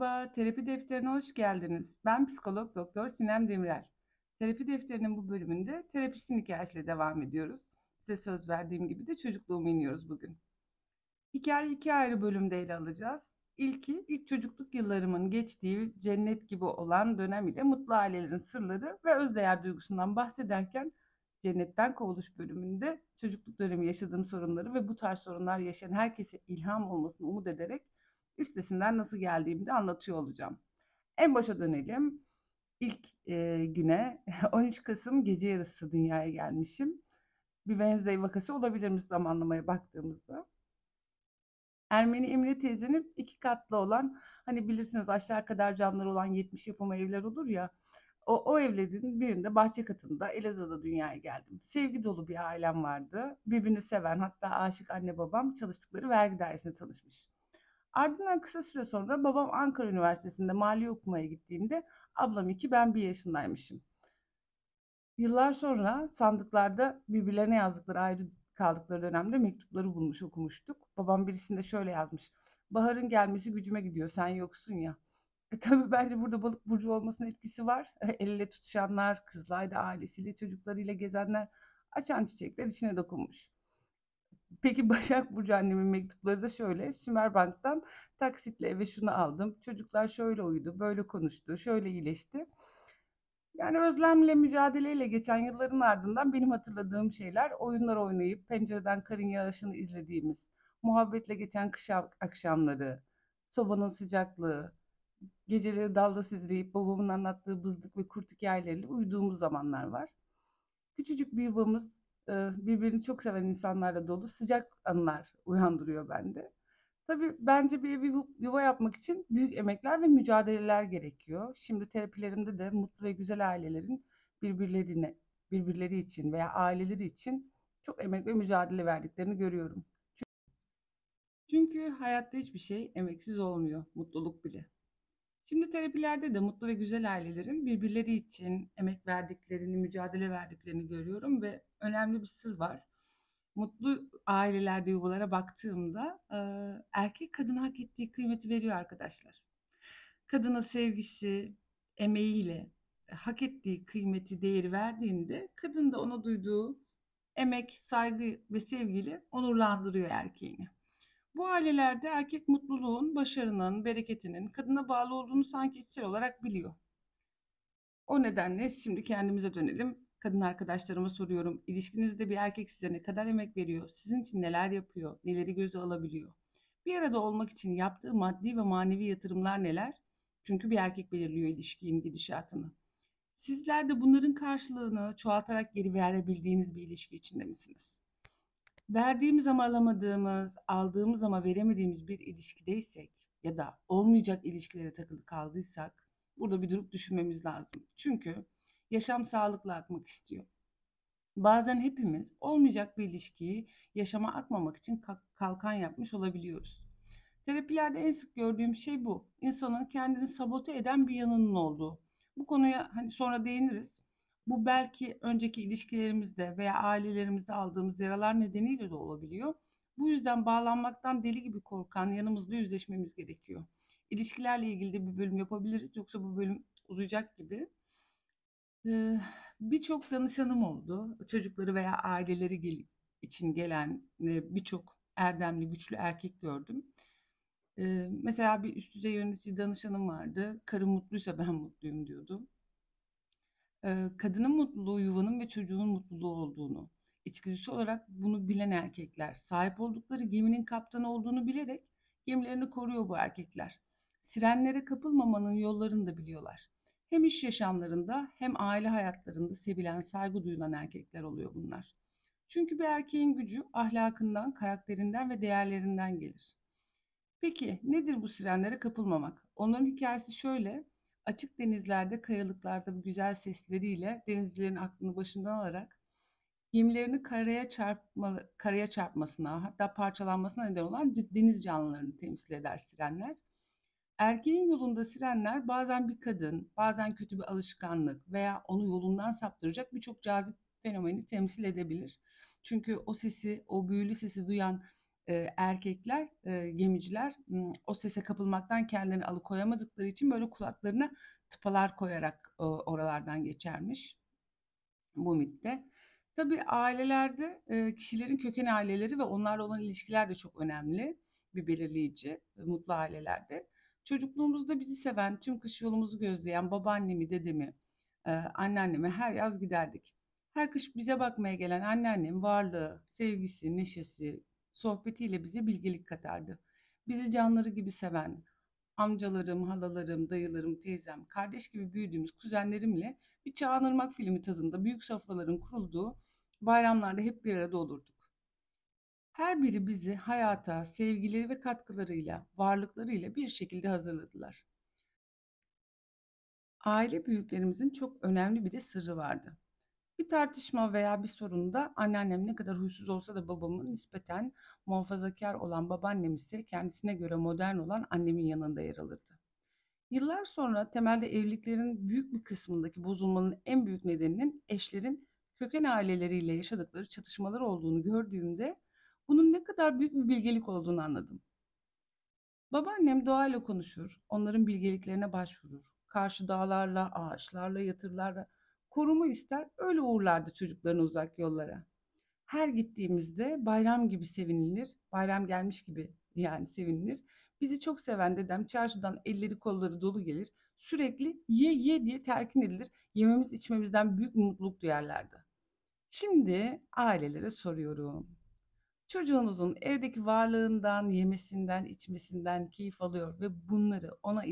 Merhaba, Terapi Defteri'ne hoş geldiniz. Ben psikolog doktor Sinem Demirel. Terapi Defteri'nin bu bölümünde terapistin hikayesiyle devam ediyoruz. Size söz verdiğim gibi de çocukluğuma iniyoruz bugün. Hikayeyi iki ayrı bölümde ele alacağız. İlk çocukluk yıllarımın geçtiği cennet gibi olan dönem ile mutlu ailelerin sırları ve özdeğer duygusundan bahsederken cennetten kovuluş bölümünde çocukluk dönemi yaşadığım sorunları ve bu tarz sorunlar yaşayan herkese ilham olmasını umut ederek üstesinden nasıl geldiğimi de anlatıyor olacağım. En başa dönelim. İlk güne 13 Kasım gece yarısı dünyaya gelmişim. Bir Wednesday vakası olabilirmiş zamanlamaya baktığımızda. Ermeni Emine teyzenin 2 katlı olan, hani bilirsiniz aşağı kadar camları olan 70 yapımı evler olur ya. O evlerin birinde bahçe katında Elazığ'da dünyaya geldim. Sevgi dolu bir ailem vardı. Birbirini seven, hatta aşık anne babam çalıştıkları vergi dairesinde tanışmış. Ardından kısa süre sonra babam Ankara Üniversitesi'nde maliye okumaya gittiğinde ablam 2, ben 1 yaşındaymışım. Yıllar sonra sandıklarda birbirlerine yazdıkları, ayrı kaldıkları dönemde mektupları bulmuş, okumuştuk. Babam birisinde şöyle yazmış. "Bahar'ın gelmesi gücüme gidiyor, sen yoksun ya." Tabii bence burada balık burcu olmasının etkisi var. El ele tutuşanlar, Kızlay'da ailesiyle, çocuklarıyla gezenler, açan çiçekler içine dokunmuş. Peki Başak Burcu annemin mektupları da şöyle. Sümerbank'tan taksitle eve şunu aldım. Çocuklar şöyle uyudu, böyle konuştu, şöyle iyileşti. Yani özlemle, mücadeleyle geçen yılların ardından benim hatırladığım şeyler, oyunlar oynayıp pencereden karın yağışını izlediğimiz, muhabbetle geçen kış akşamları, sobanın sıcaklığı, geceleri dalda izleyip babamın anlattığı bızdık ve kurt hikayeleriyle uyuduğumuz zamanlar var. Küçücük bir yuvamız, birbirini çok seven insanlarla dolu sıcak anılar uyandırıyor bende. Tabii bence bir evi yuva yapmak için büyük emekler ve mücadeleler gerekiyor. Şimdi terapilerimde de mutlu ve güzel ailelerin birbirleri için veya aileleri için çok emek ve mücadele verdiklerini görüyorum. Çünkü hayatta hiçbir şey emeksiz olmuyor, mutluluk bile. Şimdi terapilerde de mutlu ve güzel ailelerin birbirleri için emek verdiklerini, mücadele verdiklerini görüyorum ve önemli bir sır var. Mutlu ailelerde, yuvalara baktığımda erkek kadına hak ettiği kıymeti veriyor arkadaşlar. Kadına sevgisi, emeğiyle hak ettiği kıymeti, değeri verdiğinde kadın da ona duyduğu emek, saygı ve sevgiyle onurlandırıyor erkeğini. Bu ailelerde erkek mutluluğun, başarının, bereketinin kadına bağlı olduğunu sanki içsel olarak biliyor. O nedenle şimdi kendimize dönelim. Kadın arkadaşlarıma soruyorum. İlişkinizde bir erkek size ne kadar emek veriyor? Sizin için neler yapıyor? Neleri göze alabiliyor? Bir arada olmak için yaptığı maddi ve manevi yatırımlar neler? Çünkü bir erkek belirliyor ilişkinin gidişatını. Sizler de bunların karşılığını çoğaltarak geri verebildiğiniz bir ilişki içinde misiniz? Verdiğimiz ama alamadığımız, aldığımız ama veremediğimiz bir ilişkideysek ya da olmayacak ilişkilere takılı kaldıysak burada bir durup düşünmemiz lazım. Çünkü yaşam sağlıkla akmak istiyor. Bazen hepimiz olmayacak bir ilişkiyi yaşama atmamak için kalkan yapmış olabiliyoruz. Terapilerde en sık gördüğüm şey bu. İnsanın kendini sabote eden bir yanının olduğu. Bu konuya sonra değiniriz. Bu belki önceki ilişkilerimizde veya ailelerimizde aldığımız yaralar nedeniyle de olabiliyor. Bu yüzden bağlanmaktan deli gibi korkan yanımızda yüzleşmemiz gerekiyor. İlişkilerle ilgili de bir bölüm yapabiliriz, yoksa bu bölüm uzayacak gibi. Birçok danışanım oldu. Çocukları veya aileleri için gelen birçok erdemli, güçlü erkek gördüm. Mesela bir üst düzey yönetici danışanım vardı. "Karım mutluysa ben mutluyum" diyordu. Kadının mutluluğu yuvanın ve çocuğun mutluluğu olduğunu, içgüdüsü olarak bunu bilen erkekler, sahip oldukları geminin kaptanı olduğunu bilerek gemilerini koruyor bu erkekler. Sirenlere kapılmamanın yollarını da biliyorlar. Hem iş yaşamlarında hem aile hayatlarında sevilen, saygı duyulan erkekler oluyor bunlar. Çünkü bir erkeğin gücü ahlakından, karakterinden ve değerlerinden gelir. Peki nedir bu sirenlere kapılmamak? Onların hikayesi şöyle. Açık denizlerde, kayalıklarda bu güzel sesleriyle denizcilerin aklını başından alarak gemilerini karaya çarpmasına, hatta parçalanmasına neden olan deniz canlılarını temsil eder sirenler. Erkeğin yolunda sirenler bazen bir kadın, bazen kötü bir alışkanlık veya onu yolundan saptıracak birçok cazip fenomeni temsil edebilir. Çünkü o sesi, o büyülü sesi duyan erkekler, gemiciler o sese kapılmaktan kendilerini alıkoyamadıkları için böyle kulaklarına tıpalar koyarak oralardan geçermiş bu mitte. Tabii ailelerde kişilerin köken aileleri ve onlarla olan ilişkiler de çok önemli bir belirleyici mutlu ailelerde. Çocukluğumuzda bizi seven, tüm kış yolumuzu gözleyen babaannemi, dedemi, anneanneme her yaz giderdik. Her kış bize bakmaya gelen anneannem varlığı, sevgisi, neşesi, sohbetiyle bize bilgelik katardı. Bizi canları gibi seven amcalarım, halalarım, dayılarım, teyzem, kardeş gibi büyüdüğümüz kuzenlerimle bir Çağınırmak filmi tadında büyük sofraların kurulduğu bayramlarda hep bir arada olurduk. Her biri bizi hayata, sevgileri ve katkılarıyla, varlıklarıyla bir şekilde hazırladılar. Aile büyüklerimizin çok önemli bir de sırrı vardı. Bir tartışma veya bir sorunda anneannem ne kadar huysuz olsa da babamın nispeten muhafazakar olan babaannem ise kendisine göre modern olan annemin yanında yer alırdı. Yıllar sonra temelde evliliklerin büyük bir kısmındaki bozulmanın en büyük nedeninin eşlerin köken aileleriyle yaşadıkları çatışmalar olduğunu gördüğümde bunun ne kadar büyük bir bilgelik olduğunu anladım. Babaannem doğayla konuşur, onların bilgeliklerine başvurur. Karşı dağlarla, ağaçlarla, yatırlarla koruma ister, öyle uğurlardı çocuklarını uzak yollara. Her gittiğimizde bayram gibi sevinilir, bayram gelmiş gibi yani sevinilir. Bizi çok seven dedem çarşıdan elleri kolları dolu gelir, sürekli ye ye diye terkin edilir, yememiz içmemizden büyük mutluluk duyarlardı. Şimdi ailelere soruyorum. Çocuğunuzun evdeki varlığından, yemesinden, içmesinden keyif alıyor ve bunları ona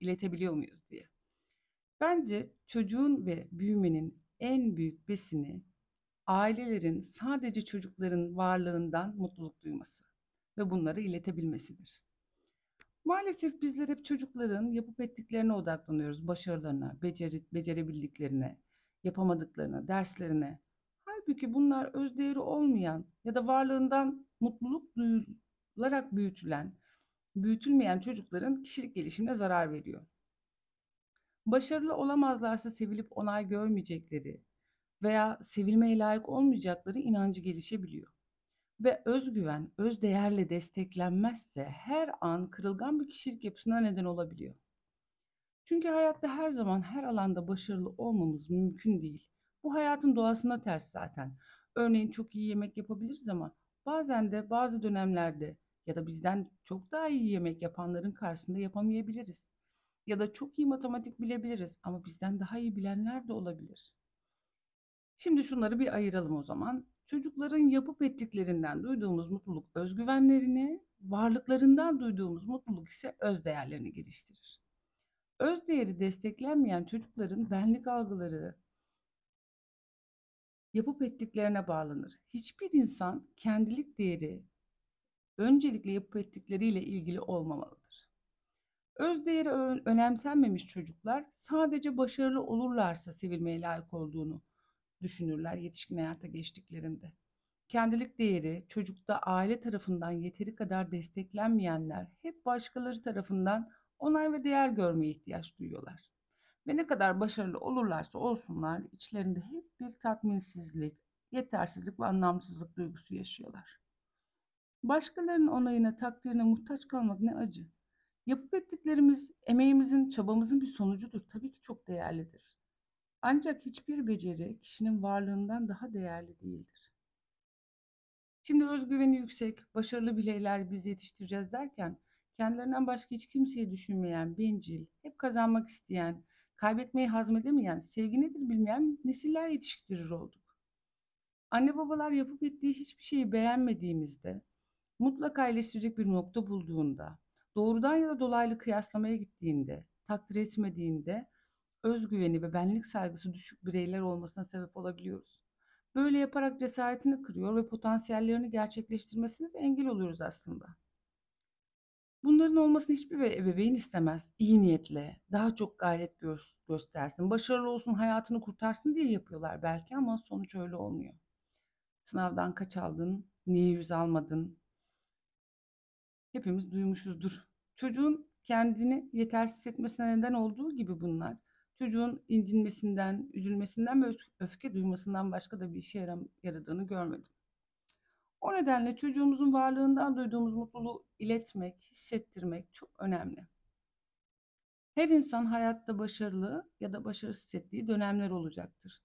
iletebiliyor muyuz diye. Bence çocuğun ve büyümenin en büyük besini ailelerin sadece çocukların varlığından mutluluk duyması ve bunları iletebilmesidir. Maalesef bizler hep çocukların yapıp ettiklerine odaklanıyoruz. Başarılarına, becerebildiklerine, yapamadıklarına, derslerine. Halbuki bunlar özdeğeri olmayan ya da varlığından mutluluk duyularak büyütülmeyen çocukların kişilik gelişimine zarar veriyor. Başarılı olamazlarsa sevilip onay görmeyecekleri veya sevilmeye layık olmayacakları inancı gelişebiliyor. Ve özgüven, özdeğerle desteklenmezse her an kırılgan bir kişilik yapısına neden olabiliyor. Çünkü hayatta her zaman her alanda başarılı olmamız mümkün değil. Bu hayatın doğasına ters zaten. Örneğin çok iyi yemek yapabiliriz ama bazen de bazı dönemlerde ya da bizden çok daha iyi yemek yapanların karşısında yapamayabiliriz. Ya da çok iyi matematik bilebiliriz ama bizden daha iyi bilenler de olabilir. Şimdi şunları bir ayıralım o zaman. Çocukların yapıp ettiklerinden duyduğumuz mutluluk özgüvenlerini, varlıklarından duyduğumuz mutluluk ise özdeğerlerini geliştirir. Özdeğeri desteklenmeyen çocukların benlik algıları yapıp ettiklerine bağlanır. Hiçbir insan kendilik değeri öncelikle yapıp ettikleriyle ilgili olmamalıdır. Özdeğeri önemsenmemiş çocuklar sadece başarılı olurlarsa sevilmeye layık olduğunu düşünürler yetişkin hayata geçtiklerinde. Kendilik değeri çocukta aile tarafından yeteri kadar desteklenmeyenler hep başkaları tarafından onay ve değer görmeye ihtiyaç duyuyorlar. Ve ne kadar başarılı olurlarsa olsunlar içlerinde hep bir tatminsizlik, yetersizlik ve anlamsızlık duygusu yaşıyorlar. Başkalarının onayına, takdirine muhtaç kalmak ne acı. Yapıp ettiklerimiz emeğimizin, çabamızın bir sonucudur. Tabii ki çok değerlidir. Ancak hiçbir beceri kişinin varlığından daha değerli değildir. Şimdi özgüveni yüksek, başarılı bireyler biz yetiştireceğiz derken kendilerinden başka hiç kimseyi düşünmeyen, bencil, hep kazanmak isteyen, kaybetmeyi hazmedemeyen, sevgi nedir bilmeyen nesiller yetiştirir olduk. Anne babalar yapıp ettiği hiçbir şeyi beğenmediğimizde, mutlaka iyileştirecek bir nokta bulduğunda, doğrudan ya da dolaylı kıyaslamaya gittiğinde, takdir etmediğinde özgüveni ve benlik saygısı düşük bireyler olmasına sebep olabiliyoruz. Böyle yaparak cesaretini kırıyor ve potansiyellerini gerçekleştirmesine de engel oluyoruz aslında. Bunların olmasını hiçbir ebeveyn istemez. İyi niyetle, daha çok gayret göstersin, başarılı olsun, hayatını kurtarsın diye yapıyorlar belki ama sonuç öyle olmuyor. Sınavdan kaç aldın, niye 100 almadın? Hepimiz duymuşuzdur. Çocuğun kendini yetersiz hissetmesine neden olduğu gibi bunlar, çocuğun incinmesinden, üzülmesinden ve öfke duymasından başka da bir işe yaradığını görmedim. O nedenle çocuğumuzun varlığından duyduğumuz mutluluğu iletmek, hissettirmek çok önemli. Her insan hayatta başarılı ya da başarısız hissettiği dönemler olacaktır.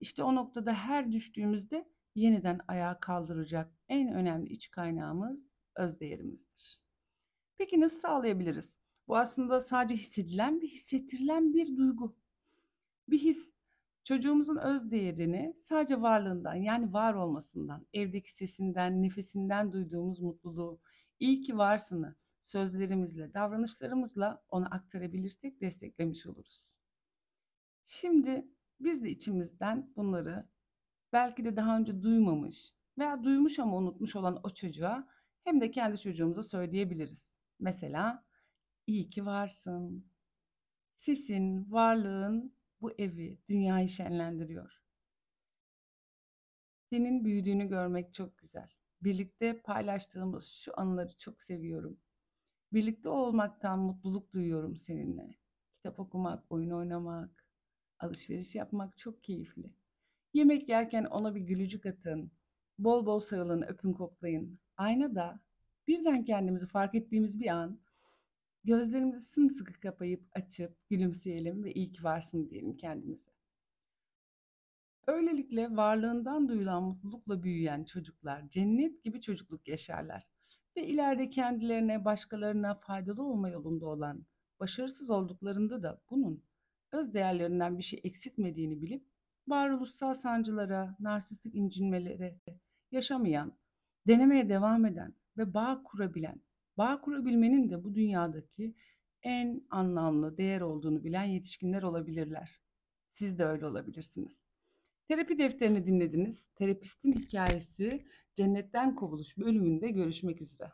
İşte o noktada her düştüğümüzde yeniden ayağa kaldıracak en önemli iç kaynağımız özdeğerimizdir. Peki nasıl sağlayabiliriz? Bu aslında sadece hissedilen ve hissettirilen bir duygu. Bir his. Çocuğumuzun öz değerini sadece varlığından, yani var olmasından, evdeki sesinden, nefesinden duyduğumuz mutluluğu, iyi ki varsını sözlerimizle, davranışlarımızla ona aktarabilirsek desteklemiş oluruz. Şimdi biz de içimizden bunları belki de daha önce duymamış veya duymuş ama unutmuş olan o çocuğa hem de kendi çocuğumuza söyleyebiliriz. Mesela iyi ki varsın, sesin, varlığın bu evi, dünyayı şenlendiriyor. Senin büyüdüğünü görmek çok güzel. Birlikte paylaştığımız şu anıları çok seviyorum. Birlikte olmaktan mutluluk duyuyorum seninle. Kitap okumak, oyun oynamak, alışveriş yapmak çok keyifli. Yemek yerken ona bir gülücük atın. Bol bol sarılın, öpün, koklayın. Aynada birden kendimizi fark ettiğimiz bir an, gözlerimizi sımsıkı kapayıp açıp gülümseyelim ve iyi ki varsın diyelim kendimize. Öylelikle varlığından duyulan mutlulukla büyüyen çocuklar cennet gibi çocukluk yaşarlar ve ileride kendilerine, başkalarına faydalı olma yolunda olan, başarısız olduklarında da bunun öz değerlerinden bir şey eksiltmediğini bilip varoluşsal sancılara, narsistik incinmelere yaşamayan, denemeye devam eden ve bağ kurabilmenin de bu dünyadaki en anlamlı değer olduğunu bilen yetişkinler olabilirler. Siz de öyle olabilirsiniz. Terapi defterini dinlediniz. Terapistin hikayesi Cennetten Kovuluş bölümünde görüşmek üzere.